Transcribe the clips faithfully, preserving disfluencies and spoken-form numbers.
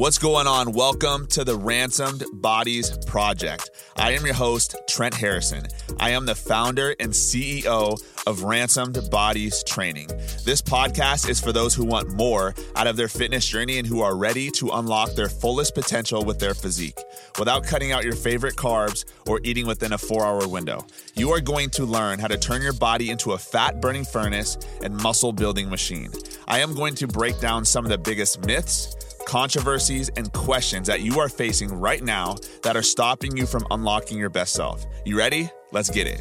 What's going on? Welcome to the Ransomed Bodies Project. I am your host, Trent Harrison. I am the founder and C E O of Ransomed Bodies Training. This podcast is for those who want more out of their fitness journey and who are ready to unlock their fullest potential with their physique without cutting out your favorite carbs or eating within a four-hour window. You are going to learn how to turn your body into a fat-burning furnace and muscle-building machine. I am going to break down some of the biggest myths, controversies, and questions that you are facing right now that are stopping you from unlocking your best self. You ready? Let's get it.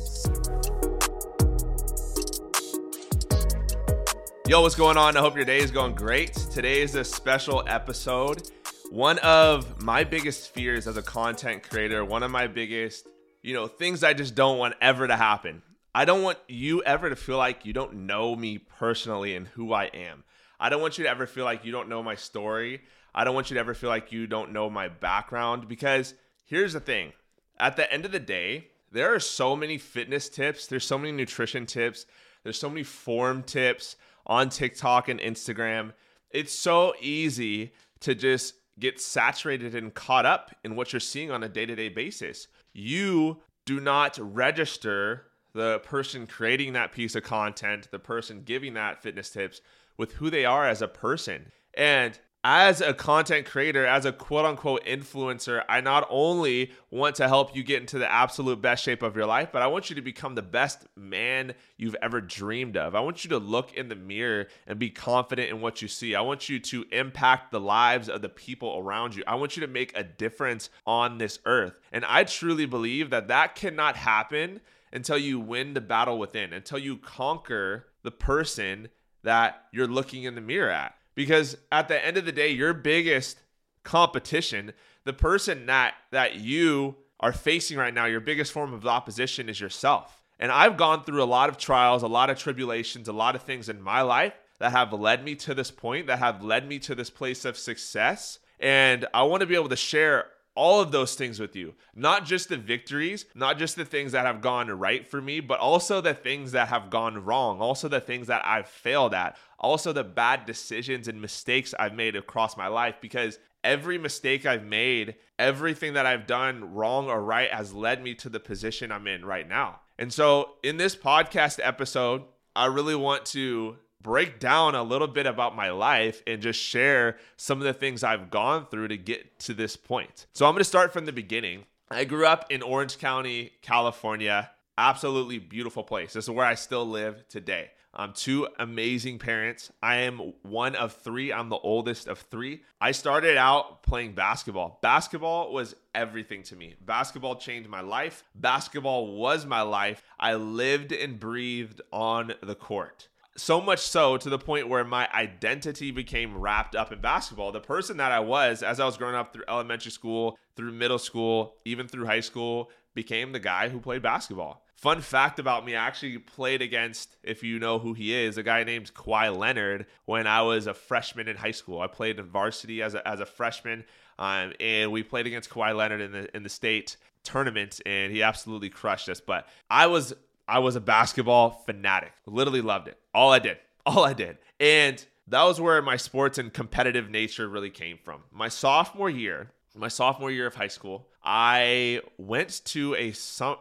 Yo, what's going on? I hope your day is going great. Today is a special episode. One of my biggest fears as a content creator, one of my biggest, you know, things I just don't want ever to happen. I don't want you ever to feel like you don't know me personally and who I am. I don't want you to ever feel like you don't know my story. I don't want you to ever feel like you don't know my background, because here's the thing. At the end of the day, there are so many fitness tips. There's so many nutrition tips. There's so many form tips on TikTok and Instagram. It's so easy to just get saturated and caught up in what you're seeing on a day-to-day basis. You do not register the person creating that piece of content, the person giving that fitness tips, with who they are as a person. And as a content creator, as a quote unquote influencer, I not only want to help you get into the absolute best shape of your life, but I want you to become the best man you've ever dreamed of. I want you to look in the mirror and be confident in what you see. I want you to impact the lives of the people around you. I want you to make a difference on this earth. And I truly believe that that cannot happen until you win the battle within, until you conquer the person that you're looking in the mirror at. Because at the end of the day, your biggest competition, the person that that you are facing right now, your biggest form of opposition is yourself. And I've gone through a lot of trials, a lot of tribulations, a lot of things in my life that have led me to this point, that have led me to this place of success. And I want to be able to share all of those things with you, not just the victories, not just the things that have gone right for me, but also the things that have gone wrong, also the things that I've failed at, also the bad decisions and mistakes I've made across my life. Because every mistake I've made, everything that I've done wrong or right has led me to the position I'm in right now. And so in this podcast episode, I really want to break down a little bit about my life and just share some of the things I've gone through to get to this point. So I'm going to start from the beginning. I grew up in Orange County, California. Absolutely beautiful place. This is where I still live today. Um, two amazing parents. I am one of three. I'm the oldest of three. I started out playing basketball. Basketball was everything to me. Basketball changed my life. Basketball was my life. I lived and breathed on the court. So much so to the point where my identity became wrapped up in basketball. The person that I was as I was growing up through elementary school, through middle school, even through high school, became the guy who played basketball. Fun fact about me, I actually played against, if you know who he is, a guy named Kawhi Leonard when I was a freshman in high school. I played in varsity as a, as a freshman, um, and we played against Kawhi Leonard in the in the state tournament, and he absolutely crushed us. But I was I was a basketball fanatic, literally loved it. All I did, all I did. And that was where my sports and competitive nature really came from. My sophomore year, my sophomore year of high school, I went to a,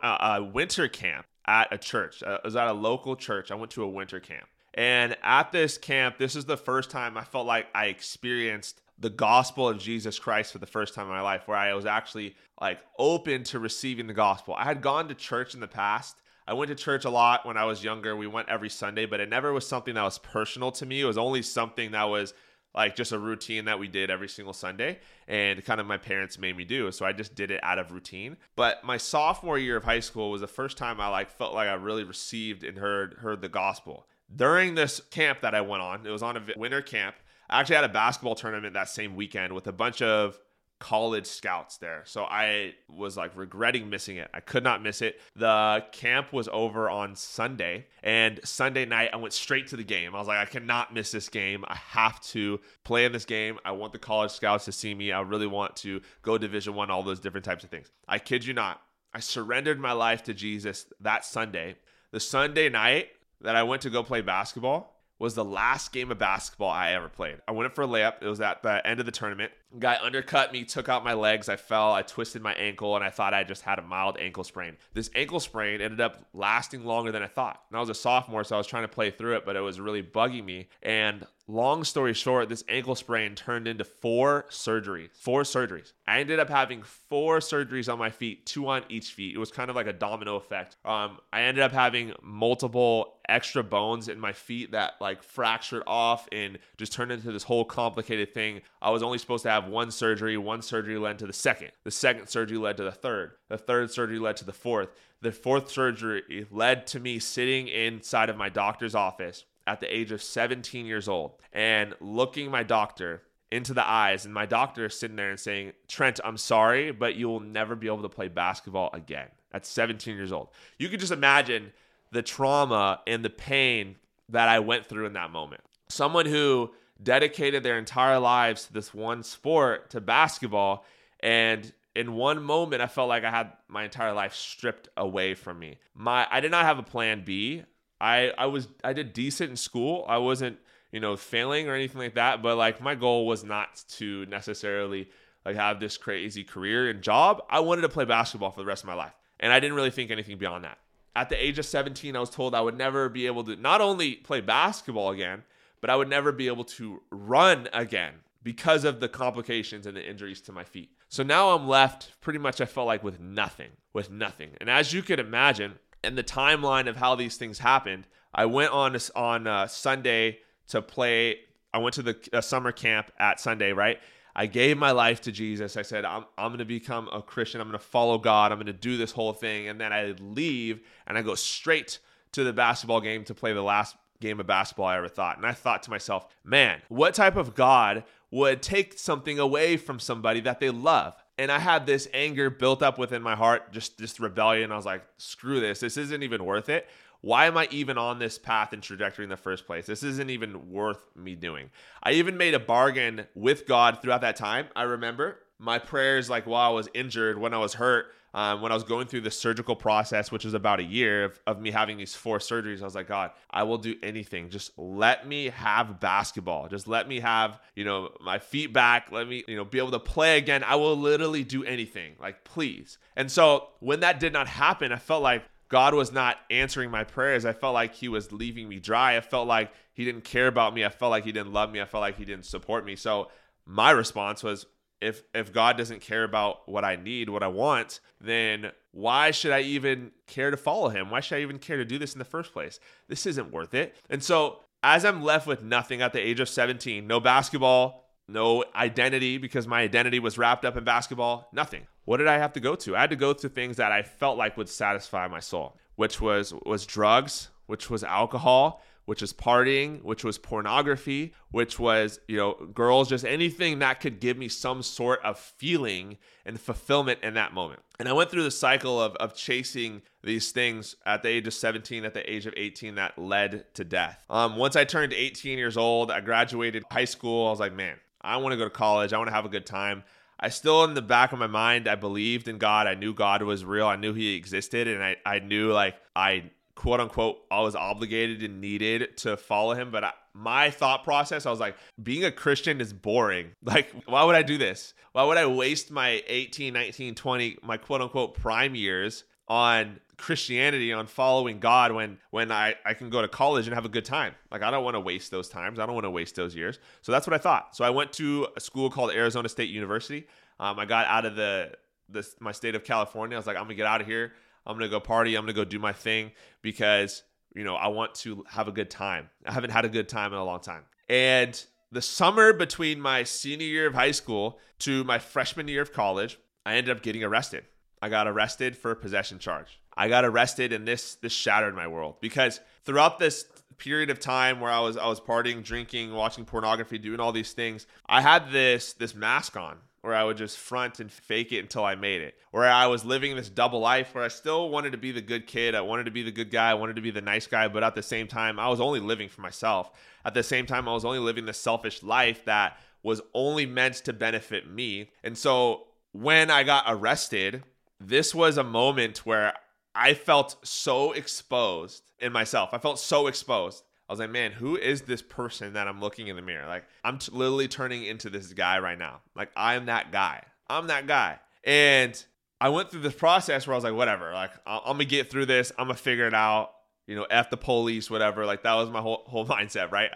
a winter camp at a church. It was at a local church. I went to a winter camp. And at this camp, this is the first time I felt like I experienced the gospel of Jesus Christ for the first time in my life, where I was actually like open to receiving the gospel. I had gone to church in the past. I went to church a lot when I was younger. We went every Sunday, but it never was something that was personal to me. It was only something that was like just a routine that we did every single Sunday, and kind of my parents made me do. So I just did it out of routine. But my sophomore year of high school was the first time I like felt like I really received and heard heard the gospel. During this camp that I went on, it was on a winter camp. I actually had a basketball tournament that same weekend with a bunch of college scouts there. So I was like regretting missing it. I could not miss it. The camp was over on Sunday, and Sunday night I went straight to the game. I was like, I cannot miss this game. I have to play in this game. I want the college scouts to see me. I really want to go Division One, all those different types of things. I kid you not. I surrendered my life to Jesus that Sunday. The Sunday night that I went to go play basketball, was the last game of basketball I ever played. I went up for a layup. It was at the end of the tournament. Guy undercut me, took out my legs. I fell, I twisted my ankle, and I thought I just had a mild ankle sprain. This ankle sprain ended up lasting longer than I thought. And I was a sophomore, so I was trying to play through it, but it was really bugging me. And long story short, this ankle sprain turned into four surgeries. Four surgeries. I ended up having four surgeries on my feet, two on each feet. It was kind of like a domino effect. Um, I ended up having multiple extra bones in my feet that like fractured off and just turned into this whole complicated thing. I was only supposed to have one surgery. One surgery led to the second. The second surgery led to the third. The third surgery led to the fourth. The fourth surgery led to me sitting inside of my doctor's office at the age of seventeen years old and looking my doctor into the eyes, and my doctor is sitting there and saying, "Trent, I'm sorry, but you will never be able to play basketball again." At seventeen years old. You could just imagine the trauma and the pain that I went through in that moment. Someone who dedicated their entire lives to this one sport, to basketball, and in one moment, I felt like I had my entire life stripped away from me. My, I did not have a plan B. I, I was, I did decent in school. I wasn't, you know, failing or anything like that. But like my goal was not to necessarily like have this crazy career and job. I wanted to play basketball for the rest of my life. And I didn't really think anything beyond that. At the age of seventeen, I was told I would never be able to not only play basketball again, but I would never be able to run again because of the complications and the injuries to my feet. So now I'm left pretty much, I felt like with nothing, with nothing. And as you could imagine, and the timeline of how these things happened, I went on a, on a Sunday to play. I went to the uh, summer camp at Sunday, right? I gave my life to Jesus. I said, I'm, I'm going to become a Christian. I'm going to follow God. I'm going to do this whole thing. And then I leave and I go straight to the basketball game to play the last game of basketball I ever thought. And I thought to myself, man, what type of God would take something away from somebody that they love? And I had this anger built up within my heart, just this rebellion. I was like, screw this. This isn't even worth it. Why am I even on this path and trajectory in the first place? This isn't even worth me doing. I even made a bargain with God throughout that time. I remember my prayers, like while I was injured, when I was hurt, um, when I was going through the surgical process, which was about a year of, of me having these four surgeries. I was like, God, I will do anything. Just let me have basketball. Just let me have, you know, my feet back. Let me, you know, be able to play again. I will literally do anything. Like, please. And so when that did not happen, I felt like God was not answering my prayers. I felt like he was leaving me dry. I felt like he didn't care about me. I felt like he didn't love me. I felt like he didn't support me. So my response was, if if God doesn't care about what I need, what I want, then why should I even care to follow him? Why should I even care to do this in the first place? This isn't worth it. And so as I'm left with nothing at the age of seventeen, no basketball, no identity, because my identity was wrapped up in basketball, nothing. What did I have to go to? I had to go to things that I felt like would satisfy my soul, which was was drugs, which was alcohol, which was partying, which was pornography, which was, you know, girls, just anything that could give me some sort of feeling and fulfillment in that moment. And I went through the cycle of of chasing these things at the age of seventeen, at the age of eighteen, that led to death. Um, once I turned eighteen years old, I graduated high school. I was like, man, I want to go to college. I want to have a good time. I still, in the back of my mind, I believed in God. I knew God was real. I knew he existed. And I, I knew, like, I, quote unquote, I was obligated and needed to follow him. But I, my thought process, I was like, being a Christian is boring. Like, why would I do this? Why would I waste my eighteen, nineteen, twenty, my quote unquote prime years on Christianity, on following God, when when I, I can go to college and have a good time? Like, I don't want to waste those times. I don't want to waste those years. So that's what I thought. So I went to a school called Arizona State University. Um, I got out of the, the my state of California. I was like, I'm gonna get out of here. I'm gonna go party. I'm gonna go do my thing because, you know, I want to have a good time. I haven't had a good time in a long time. And the summer between my senior year of high school to my freshman year of college, I ended up getting arrested. I got arrested for a possession charge. I got arrested, and this this shattered my world, because throughout this period of time where I was I was partying, drinking, watching pornography, doing all these things, I had this this mask on where I would just front and fake it until I made it, where I was living this double life where I still wanted to be the good kid. I wanted to be the good guy. I wanted to be the nice guy. But at the same time, I was only living for myself. At the same time, I was only living this selfish life that was only meant to benefit me. And so when I got arrested, this was a moment where I felt so exposed in myself. I felt so exposed. I was like, man, who is this person that I'm looking in the mirror? Like, I'm t- literally turning into this guy right now. Like, I'm that guy. I'm that guy. And I went through this process where I was like, whatever. Like, I'm going to get through this. I'm going to figure it out. You know, F the police, whatever. Like, that was my whole whole mindset, right?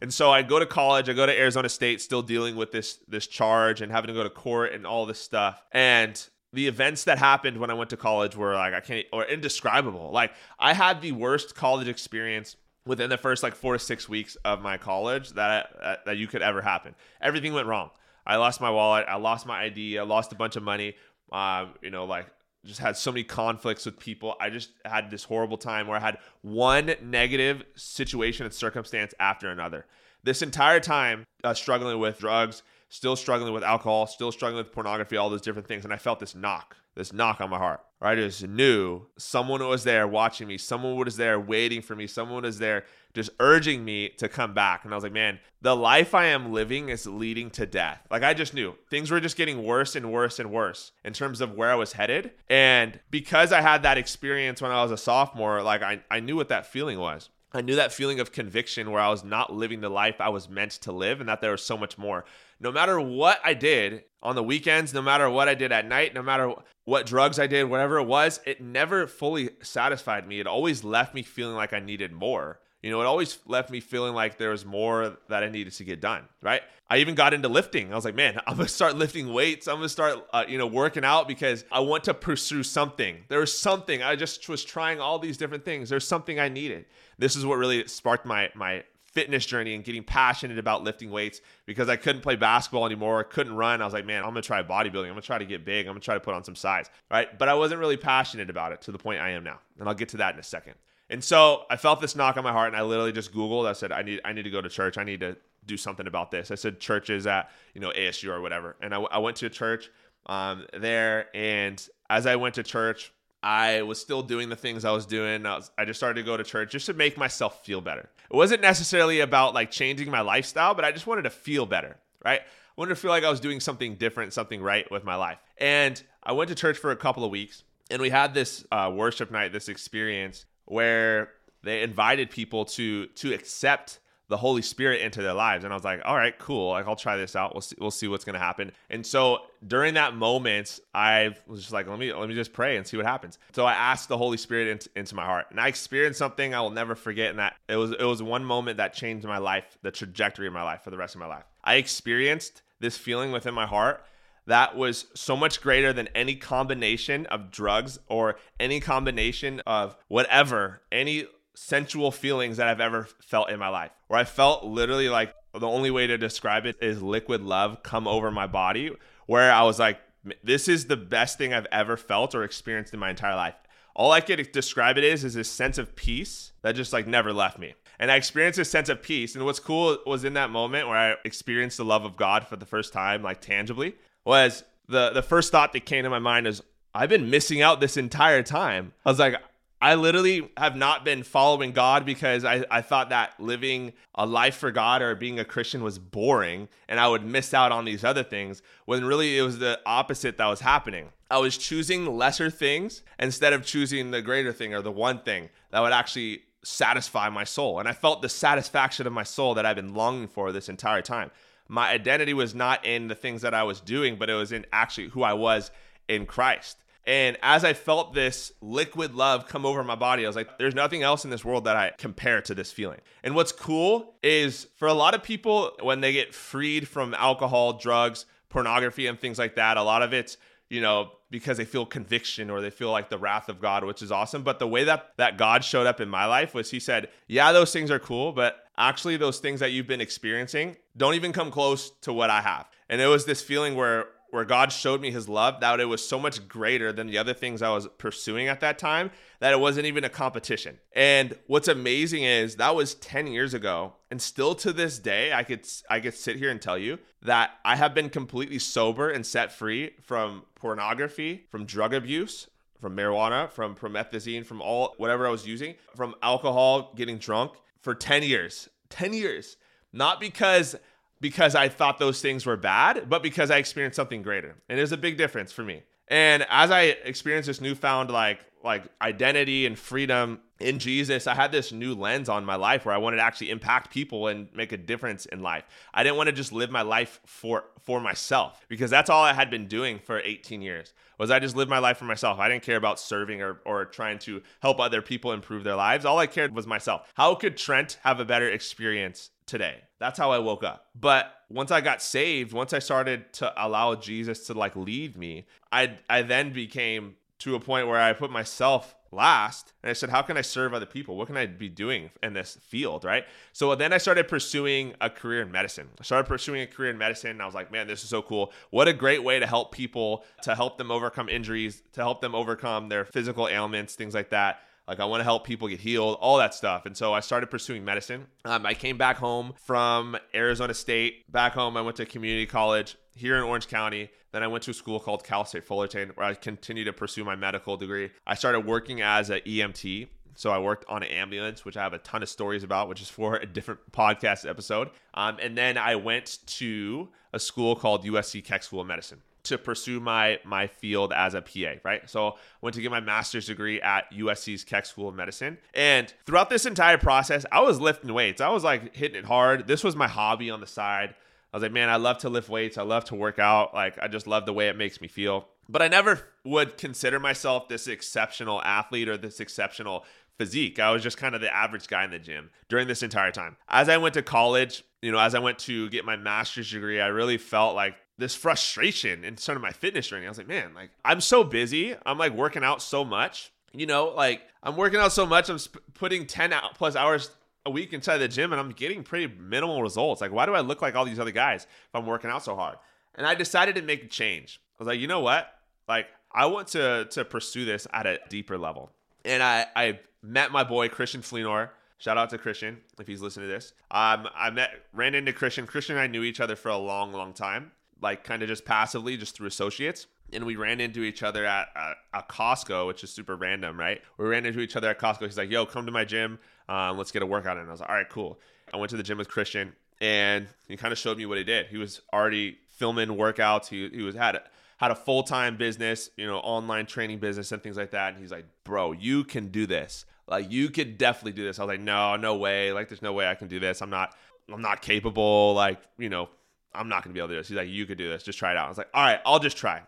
And so I go to college. I go to Arizona State, still dealing with this this charge and having to go to court and all this stuff. And the events that happened when I went to college were like, I can't, or indescribable. Like, I had the worst college experience within the first like four to six weeks of my college that uh, that you could ever happen. Everything went wrong. I lost my wallet. I lost my I D. I lost a bunch of money. Uh, you know, like, just had so many conflicts with people. I just had this horrible time where I had one negative situation and circumstance after another. This entire time, uh, struggling with drugs, still struggling with alcohol, still struggling with pornography, all those different things. And I felt this knock, this knock on my heart. I just knew someone was there watching me. Someone was there waiting for me. Someone was there just urging me to come back. And I was like, man, the life I am living is leading to death. Like, I just knew things were just getting worse and worse and worse in terms of where I was headed. And because I had that experience when I was a sophomore, like, I, I knew what that feeling was. I knew that feeling of conviction where I was not living the life I was meant to live and that there was so much more. No matter what I did on the weekends, no matter what I did at night, no matter what drugs I did, whatever it was, it never fully satisfied me. It always left me feeling like I needed more. You know, it always left me feeling like there was more that I needed to get done, right? I even got into lifting. I was like, man, I'm going to start lifting weights. I'm going to start, uh, you know, working out because I want to pursue something. There was something. I just was trying all these different things. There's something I needed. This is what really sparked my my fitness journey and getting passionate about lifting weights because I couldn't play basketball anymore. I couldn't run. I was like, man, I'm going to try bodybuilding. I'm going to try to get big. I'm going to try to put on some size, right? But I wasn't really passionate about it to the point I am now. And I'll get to that in a second. And so I felt this knock on my heart and I literally just Googled. I said, I need I need to go to church. I need to do something about this. I said, churches at, you know, A S U or whatever. And I, I went to a church um, there. And as I went to church, I was still doing the things I was doing. I, was, I just started to go to church just to make myself feel better. It wasn't necessarily about like changing my lifestyle, but I just wanted to feel better, right? I wanted to feel like I was doing something different, something right with my life. And I went to church for a couple of weeks and we had this uh, worship night, this experience where they invited people to to accept the Holy Spirit into their lives. And I was like, all right, cool. Like, I'll try this out. We'll see, we'll see what's going to happen. And so during that moment, I was just like, let me let me just pray and see what happens. So I asked the Holy Spirit into, into my heart. And I experienced something I will never forget. And that it was it was one moment that changed my life, the trajectory of my life for the rest of my life. I experienced this feeling within my heart that was so much greater than any combination of drugs or any combination of whatever, any sensual feelings that I've ever felt in my life. Where I felt literally like the only way to describe it is liquid love come over my body, where I was like, this is the best thing I've ever felt or experienced in my entire life. All I could describe it is, is this sense of peace that just like never left me. And I experienced this sense of peace. And what's cool was in that moment where I experienced the love of God for the first time, like tangibly, was the, the first thought that came to my mind is, I've been missing out this entire time. I was like, I literally have not been following God because I, I thought that living a life for God or being a Christian was boring and I would miss out on these other things when really it was the opposite that was happening. I was choosing lesser things instead of choosing the greater thing or the one thing that would actually satisfy my soul. And I felt the satisfaction of my soul that I've been longing for this entire time. My identity was not in the things that I was doing, but it was in actually who I was in Christ. And as I felt this liquid love come over my body, I was like, there's nothing else in this world that I compare to this feeling. And what's cool is for a lot of people, when they get freed from alcohol, drugs, pornography, and things like that, a lot of it's, you know, because they feel conviction or they feel like the wrath of God, which is awesome. But the way that, that God showed up in my life was he said, yeah, those things are cool, but actually those things that you've been experiencing don't even come close to what I have. And it was this feeling where, where God showed me his love, that it was so much greater than the other things I was pursuing at that time, that it wasn't even a competition. And what's amazing is that was ten years ago. And still to this day, I could I could sit here and tell you that I have been completely sober and set free from pornography, from drug abuse, from marijuana, from promethazine, from all whatever I was using, from alcohol, getting drunk, for ten years, ten years, not because, because I thought those things were bad, but because I experienced something greater. And there's a big difference for me. And as I experienced this newfound like like identity and freedom in Jesus, I had this new lens on my life where I wanted to actually impact people and make a difference in life. I didn't want to just live my life for for myself, because that's all I had been doing for eighteen years was I just lived my life for myself. I didn't care about serving or, or trying to help other people improve their lives. All I cared was myself. How could Trent have a better experience today? That's how I woke up. But once I got saved, once I started to allow Jesus to like lead me, I I then became to a point where I put myself last. And I said, how can I serve other people? What can I be doing in this field, right? So then I started pursuing a career in medicine. I started pursuing a career in medicine. And I was like, man, this is so cool. What a great way to help people, to help them overcome injuries, to help them overcome their physical ailments, things like that. Like I want to help people get healed, all that stuff. And so I started pursuing medicine. Um, I came back home from Arizona State. Back home, I went to community college here in Orange County. Then I went to a school called Cal State Fullerton, where I continued to pursue my medical degree. I started working as an E M T. So I worked on an ambulance, which I have a ton of stories about, which is for a different podcast episode. Um, and then I went to a school called U S C Keck School of Medicine to pursue my my field as a P A, right? So I went to get my master's degree at U S C's Keck School of Medicine. And throughout this entire process, I was lifting weights. I was like hitting it hard. This was my hobby on the side. I was like, man, I love to lift weights. I love to work out. Like, I just love the way it makes me feel. But I never would consider myself this exceptional athlete or this exceptional physique. I was just kind of the average guy in the gym during this entire time. As I went to college, you know, as I went to get my master's degree, I really felt like this frustration in sort of my fitness journey. I was like, man, like I'm so busy. I'm like working out so much, you know, like I'm working out so much. I'm sp- putting ten plus hours a week inside the gym and I'm getting pretty minimal results. Like, why do I look like all these other guys if I'm working out so hard? And I decided to make a change. I was like, you know what? Like I want to to pursue this at a deeper level. And I, I met my boy, Christian Fleenor. Shout out to Christian if he's listening to this. Um, I met, ran into Christian. Christian and I knew each other for a long, long time. Like kind of just passively, just through associates. And we ran into each other at a Costco, which is super random, right? We ran into each other at Costco. He's like, yo, come to my gym. Um, let's get a workout in. And I was like, all right, cool. I went to the gym with Christian and he kind of showed me what he did. He was already filming workouts. He he was had a, had a full-time business, you know, online training business and things like that. And he's like, bro, you can do this. Like, you could definitely do this. I was like, no, no way. Like, there's no way I can do this. I'm not, I'm not capable. Like, you know, I'm not going to be able to do this. He's like, you could do this. Just try it out. I was like, all right, I'll just try.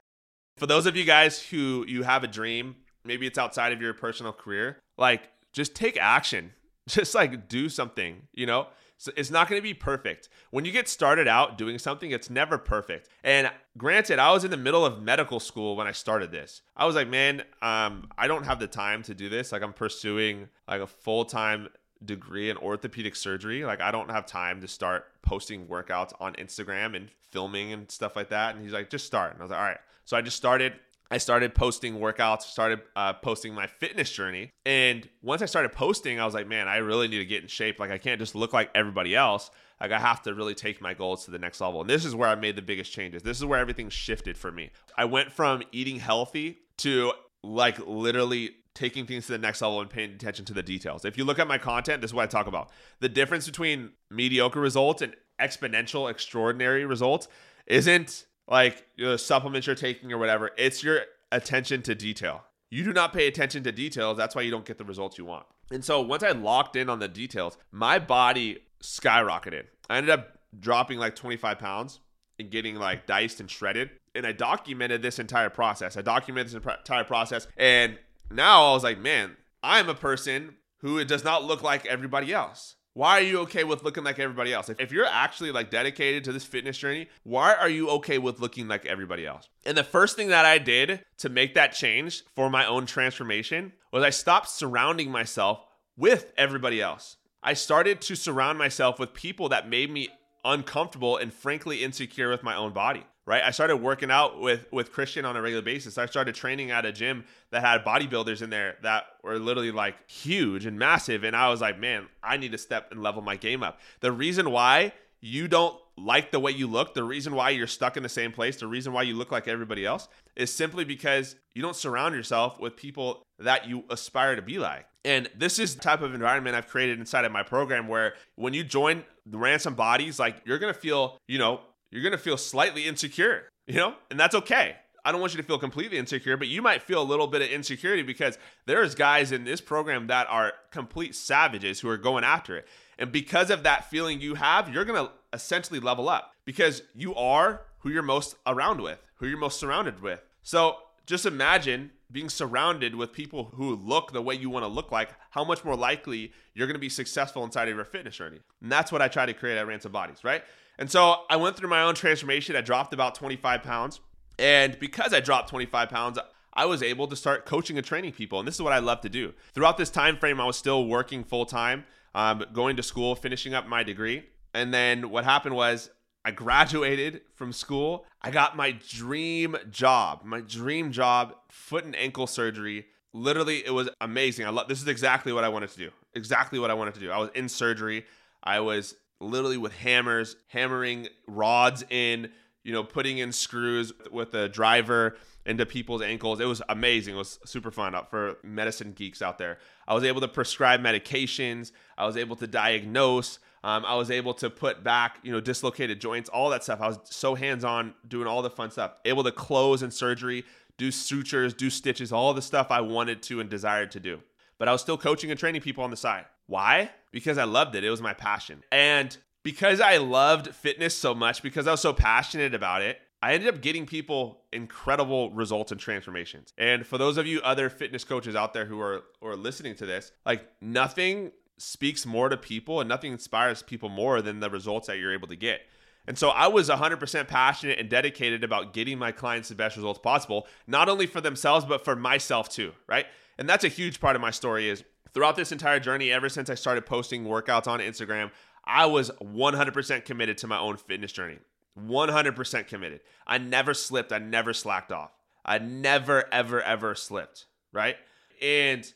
For those of you guys who you have a dream, maybe it's outside of your personal career, like just take action. Just like do something, you know? So it's not going to be perfect. When you get started out doing something, it's never perfect. And granted, I was in the middle of medical school when I started this. I was like, man, um, I don't have the time to do this. Like I'm pursuing like a full-time degree in orthopedic surgery. Like I don't have time to start posting workouts on Instagram and filming and stuff like that. And he's like, just start. And I was like, all right. So I just started, I started posting workouts, started uh, posting my fitness journey. And once I started posting, I was like, man, I really need to get in shape. Like I can't just look like everybody else. Like I have to really take my goals to the next level. And this is where I made the biggest changes. This is where everything shifted for me. I went from eating healthy to like literally taking things to the next level and paying attention to the details. If you look at my content, this is what I talk about. The difference between mediocre results and exponential, extraordinary results isn't like the supplements you're taking or whatever. It's your attention to detail. You do not pay attention to details. That's why you don't get the results you want. And so once I locked in on the details, my body skyrocketed. I ended up dropping like twenty-five pounds and getting like diced and shredded. And I documented this entire process. I documented this entire process and now I was like, man, I'm a person who does not look like everybody else. Why are you okay with looking like everybody else? If, if you're actually like dedicated to this fitness journey, why are you okay with looking like everybody else? And the first thing that I did to make that change for my own transformation was I stopped surrounding myself with everybody else. I started to surround myself with people that made me uncomfortable and frankly insecure with my own body. Right? I started working out with, with Christian on a regular basis. I started training at a gym that had bodybuilders in there that were literally like huge and massive. And I was like, man, I need to step and level my game up. The reason why you don't like the way you look, the reason why you're stuck in the same place, the reason why you look like everybody else is simply because you don't surround yourself with people that you aspire to be like. And this is the type of environment I've created inside of my program where when you join the Ransomed Bodies, like you're going to feel, you know, you're going to feel slightly insecure, you know, and that's okay. I don't want you to feel completely insecure, but you might feel a little bit of insecurity because there's guys in this program that are complete savages who are going after it. And because of that feeling you have, you're going to essentially level up because you are who you're most around with, who you're most surrounded with. So just imagine being surrounded with people who look the way you want to look like, how much more likely you're going to be successful inside of your fitness journey. And that's what I try to create at Ransomed Bodies, right? And so I went through my own transformation. I dropped about twenty-five pounds. And because I dropped twenty-five pounds, I was able to start coaching and training people. And this is what I love to do. Throughout this time frame, I was still working full-time, um, going to school, finishing up my degree. And then what happened was I graduated from school. I got my dream job, my dream job, foot and ankle surgery. Literally, it was amazing. I love, this is exactly what I wanted to do, exactly what I wanted to do. I was in surgery. I was literally with hammers, hammering rods in, you know, putting in screws with a driver into people's ankles. It was amazing. It was super fun for medicine geeks out there. I was able to prescribe medications. I was able to diagnose. Um, I was able to put back, you know, dislocated joints, all that stuff. I was so hands-on doing all the fun stuff, able to close in surgery, do sutures, do stitches, all the stuff I wanted to and desired to do. But I was still coaching and training people on the side. Why? Because I loved it. It was my passion. And because I loved fitness so much, because I was so passionate about it, I ended up getting people incredible results and transformations. And for those of you other fitness coaches out there who are, who are listening to this, like nothing speaks more to people and nothing inspires people more than the results that you're able to get. And so I was one hundred percent passionate and dedicated about getting my clients the best results possible, not only for themselves, but for myself too, right? And that's a huge part of my story is throughout this entire journey, ever since I started posting workouts on Instagram, I was one hundred percent committed to my own fitness journey, one hundred percent committed. I never slipped. I never slacked off. I never, ever, ever slipped, right? And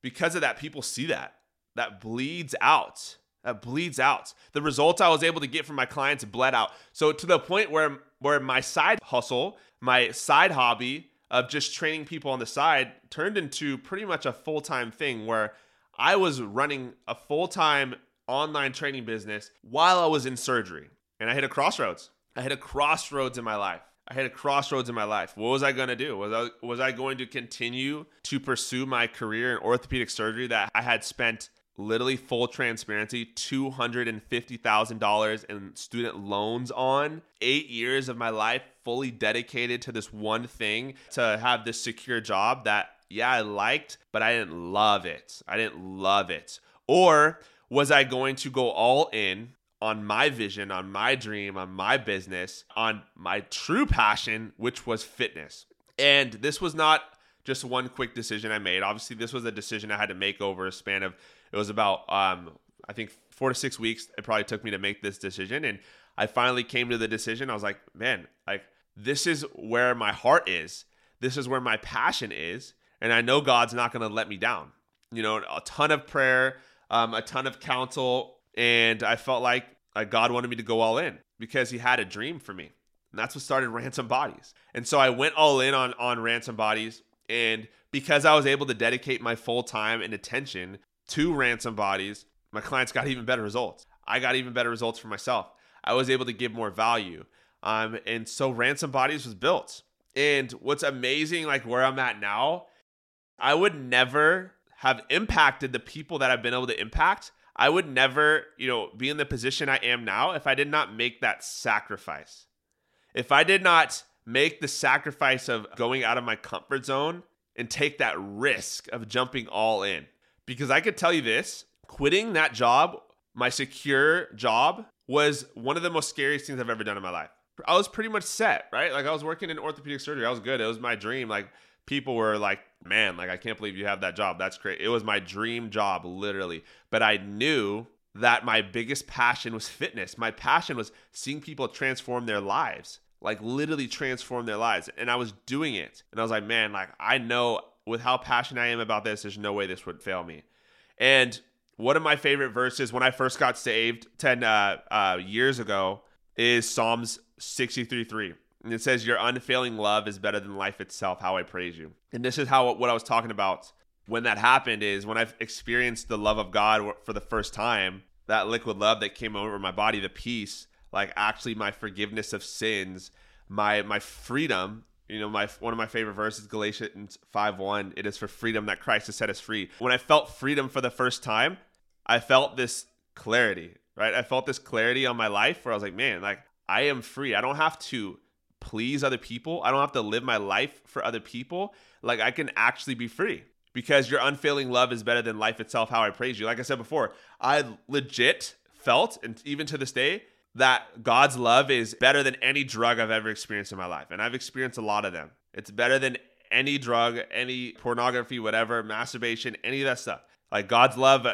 because of that, people see that. That bleeds out. That bleeds out. The results I was able to get from my clients bled out. So to the point where, where my side hustle, my side hobby of just training people on the side turned into pretty much a full-time thing where I was running a full-time online training business while I was in surgery. And I hit a crossroads. I hit a crossroads in my life. I hit a crossroads in my life. What was I going to do? Was I, was I going to continue to pursue my career in orthopedic surgery that I had spent literally full transparency, two hundred fifty thousand dollars in student loans on, eight years of my life fully dedicated to this one thing, to have this secure job that, yeah, I liked, but I didn't love it. I didn't love it. Or was I going to go all in on my vision, on my dream, on my business, on my true passion, which was fitness? And this was not just one quick decision I made. Obviously, this was a decision I had to make over a span of, it was about, um, I think, four to six weeks it probably took me to make this decision. And I finally came to the decision. I was like, man, like this is where my heart is. This is where my passion is. And I know God's not going to let me down. You know, a ton of prayer, um, a ton of counsel. And I felt like uh, God wanted me to go all in because he had a dream for me. And that's what started Ransomed Bodies. And so I went all in on, on Ransomed Bodies. And because I was able to dedicate my full time and attention to Ransomed Bodies, my clients got even better results. I got even better results for myself. I was able to give more value. Um, and so Ransomed Bodies was built. And what's amazing, like where I'm at now, I would never have impacted the people that I've been able to impact. I would never, you know, be in the position I am now if I did not make that sacrifice. If I did not make the sacrifice of going out of my comfort zone and take that risk of jumping all in. Because I could tell you this, quitting that job, my secure job, was one of the most scariest things I've ever done in my life. I was pretty much set, right? Like I was working in orthopedic surgery. I was good. It was my dream. Like people were like, man, like I can't believe you have that job. That's great. It was my dream job, literally. But I knew that my biggest passion was fitness. My passion was seeing people transform their lives, like literally transform their lives. And I was doing it. And I was like, man, like I know with how passionate I am about this, there's no way this would fail me. And one of my favorite verses when I first got saved ten uh, uh, years ago is Psalms sixty-three three. And it says, your unfailing love is better than life itself. How I praise you. And this is how what I was talking about when that happened is when I've experienced the love of God for the first time, that liquid love that came over my body, the peace, like actually my forgiveness of sins, my my freedom You know, my one of my favorite verses, Galatians five one, it is for freedom that Christ has set us free. When I felt freedom for the first time, I felt this clarity, right? I felt this clarity on my life where I was like, man, like I am free. I don't have to please other people. I don't have to live my life for other people. Like I can actually be free because your unfailing love is better than life itself. How I praise you. Like I said before, I legit felt, and even to this day, that God's love is better than any drug I've ever experienced in my life. And I've experienced a lot of them. It's better than any drug, any pornography, whatever, masturbation, any of that stuff. Like God's love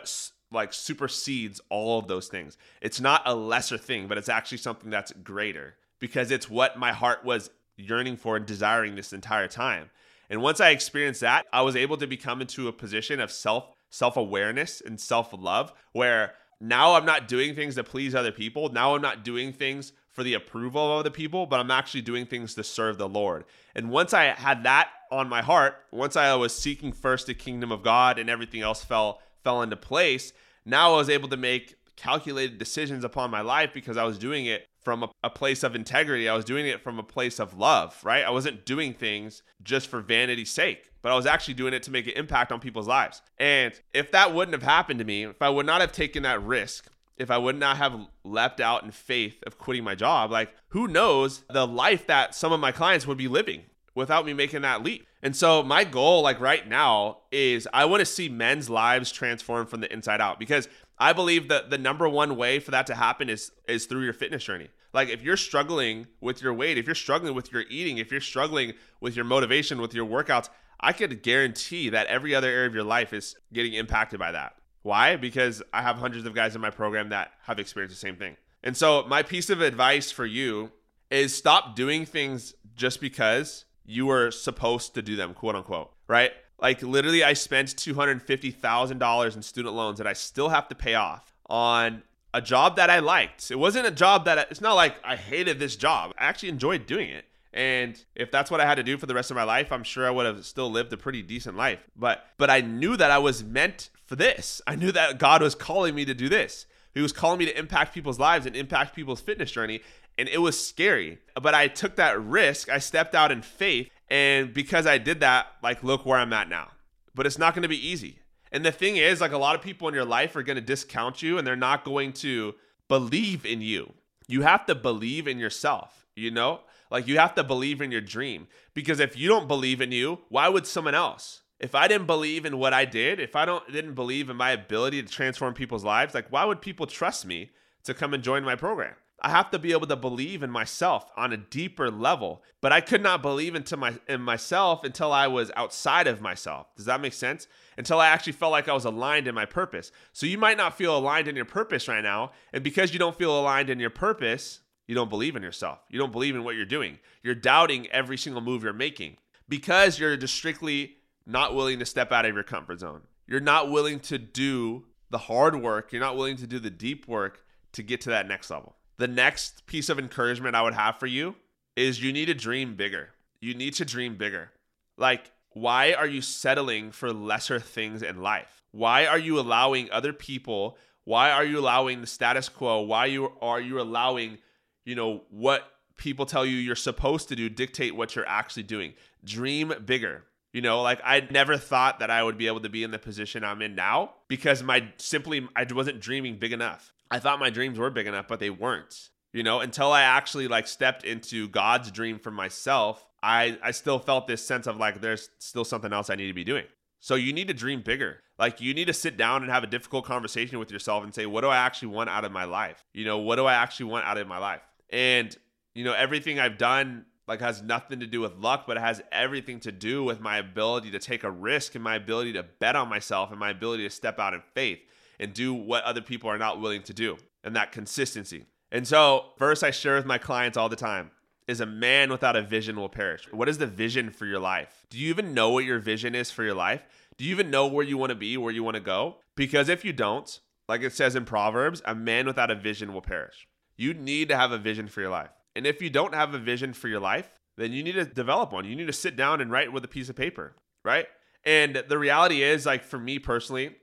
like supersedes all of those things. It's not a lesser thing, but it's actually something that's greater because it's what my heart was yearning for and desiring this entire time. And once I experienced that, I was able to become into a position of self, self-awareness and self-love where now I'm not doing things to please other people. Now I'm not doing things for the approval of other people, but I'm actually doing things to serve the Lord. And once I had that on my heart, once I was seeking first the kingdom of God and everything else fell fell into place, now I was able to make calculated decisions upon my life because I was doing it from a, a place of integrity. I was doing it from a place of love, right? I wasn't doing things just for vanity's sake, but I was actually doing it to make an impact on people's lives. And if that wouldn't have happened to me, if I would not have taken that risk, if I would not have leapt out in faith of quitting my job, like who knows the life that some of my clients would be living without me making that leap. And so my goal like right now is I want to see men's lives transformed from the inside out because I believe that the number one way for that to happen is is through your fitness journey. Like if you're struggling with your weight, if you're struggling with your eating, if you're struggling with your motivation, with your workouts, I could guarantee that every other area of your life is getting impacted by that. Why? Because I have hundreds of guys in my program that have experienced the same thing. And so my piece of advice for you is stop doing things just because you were supposed to do them, quote unquote, right? Like literally I spent two hundred fifty thousand dollars in student loans that I still have to pay off on a job that I liked. It wasn't a job that, I, it's not like I hated this job. I actually enjoyed doing it. And if that's what I had to do for the rest of my life, I'm sure I would have still lived a pretty decent life. But but I knew that I was meant for this. I knew that God was calling me to do this. He was calling me to impact people's lives and impact people's fitness journey. And it was scary, but I took that risk. I stepped out in faith. And because I did that, like, look where I'm at now. But it's not going to be easy. And the thing is, like, a lot of people in your life are going to discount you and they're not going to believe in you. You have to believe in yourself, you know? Like, you have to believe in your dream. Because if you don't believe in you, why would someone else? If I didn't believe in what I did, if I don't didn't believe in my ability to transform people's lives, like, why would people trust me to come and join my program? I have to be able to believe in myself on a deeper level, but I could not believe into my, in myself until I was outside of myself. Does that make sense? Until I actually felt like I was aligned in my purpose. So you might not feel aligned in your purpose right now. And because you don't feel aligned in your purpose, you don't believe in yourself. You don't believe in what you're doing. You're doubting every single move you're making because you're just strictly not willing to step out of your comfort zone. You're not willing to do the hard work. You're not willing to do the deep work to get to that next level. The next piece of encouragement I would have for you is you need to dream bigger. You need to dream bigger. Like, why are you settling for lesser things in life? Why are you allowing other people? Why are you allowing the status quo? Why you, are you allowing, you know, what people tell you you're supposed to do dictate what you're actually doing? Dream bigger. You know, like I never thought that I would be able to be in the position I'm in now because my simply I wasn't dreaming big enough. I thought my dreams were big enough, but they weren't, you know, until I actually like stepped into God's dream for myself. I, I still felt this sense of like, there's still something else I need to be doing. So you need to dream bigger. Like you need to sit down and have a difficult conversation with yourself and say, what do I actually want out of my life? You know, what do I actually want out of my life? And, you know, everything I've done like has nothing to do with luck, but it has everything to do with my ability to take a risk and my ability to bet on myself and my ability to step out in faith and do what other people are not willing to do, and that consistency. And so verse I share with my clients all the time is a man without a vision will perish. What is the vision for your life? Do you even know what your vision is for your life? Do you even know where you want to be, where you want to go? Because if you don't, like it says in Proverbs, a man without a vision will perish. You need to have a vision for your life. And if you don't have a vision for your life, then you need to develop one. You need to sit down and write with a piece of paper, right? And the reality is, like for me personally,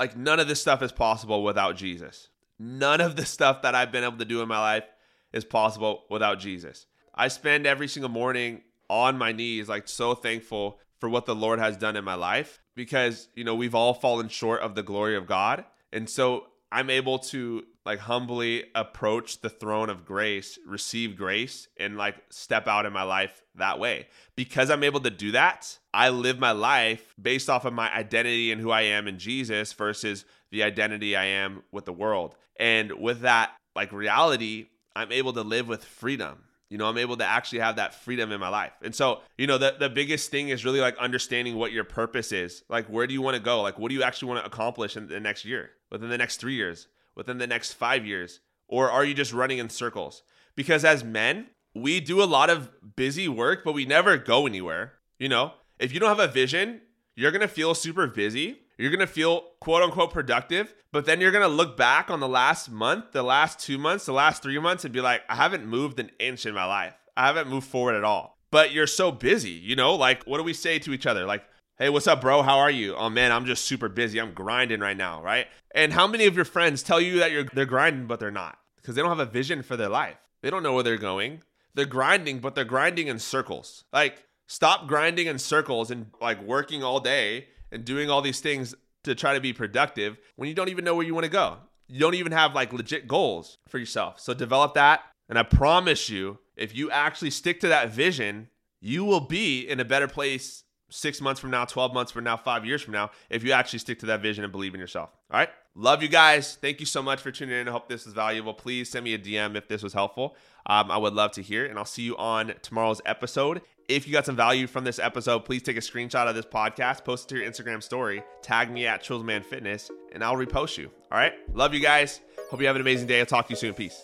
like none of this stuff is possible without Jesus. None of the stuff that I've been able to do in my life is possible without Jesus. I spend every single morning on my knees, like so thankful for what the Lord has done in my life, because, you know, we've all fallen short of the glory of God. And so I'm able to like humbly approach the throne of grace, receive grace, and like step out in my life that way. Because I'm able to do that, I live my life based off of my identity and who I am in Jesus versus the identity I am with the world. And with that like reality, I'm able to live with freedom. You know, I'm able to actually have that freedom in my life. And so, you know, the, the biggest thing is really like understanding what your purpose is. Like, where do you want to go? Like, what do you actually want to accomplish in the next year, within the next three years, within the next five years? Or are you just running in circles? Because as men, we do a lot of busy work, but we never go anywhere. You know, if you don't have a vision, you're going to feel super busy. You're going to feel quote unquote productive, but then you're going to look back on the last month, the last two months, the last three months and be like, I haven't moved an inch in my life. I haven't moved forward at all. But you're so busy, you know, like what do we say to each other? Like, hey, what's up, bro? How are you? Oh man, I'm just super busy. I'm grinding right now, right? And how many of your friends tell you that you're they're grinding, but they're not? Because they don't have a vision for their life. They don't know where they're going. They're grinding, but they're grinding in circles. Like, stop grinding in circles and like working all day and doing all these things to try to be productive when you don't even know where you want to go. You don't even have like legit goals for yourself. So develop that. And I promise you, if you actually stick to that vision, you will be in a better place six months from now, twelve months from now, five years from now, if you actually stick to that vision and believe in yourself. All right. Love you guys. Thank you so much for tuning in. I hope this was valuable. Please send me a D M if this was helpful. Um, I would love to hear it. And I'll see you on tomorrow's episode. If you got some value from this episode, please take a screenshot of this podcast, post it to your Instagram story, tag me at TrizzlemanFitness, and I'll repost you. All right. Love you guys. Hope you have an amazing day. I'll talk to you soon. Peace.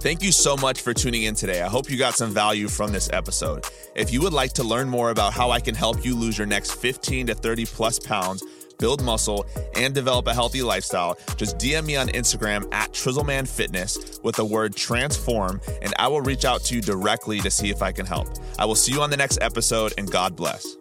Thank you so much for tuning in today. I hope you got some value from this episode. If you would like to learn more about how I can help you lose your next fifteen to thirty plus pounds, build muscle, and develop a healthy lifestyle, just D M me on Instagram at TrizzlemanFitness with the word transform, and I will reach out to you directly to see if I can help. I will see you on the next episode, and God bless.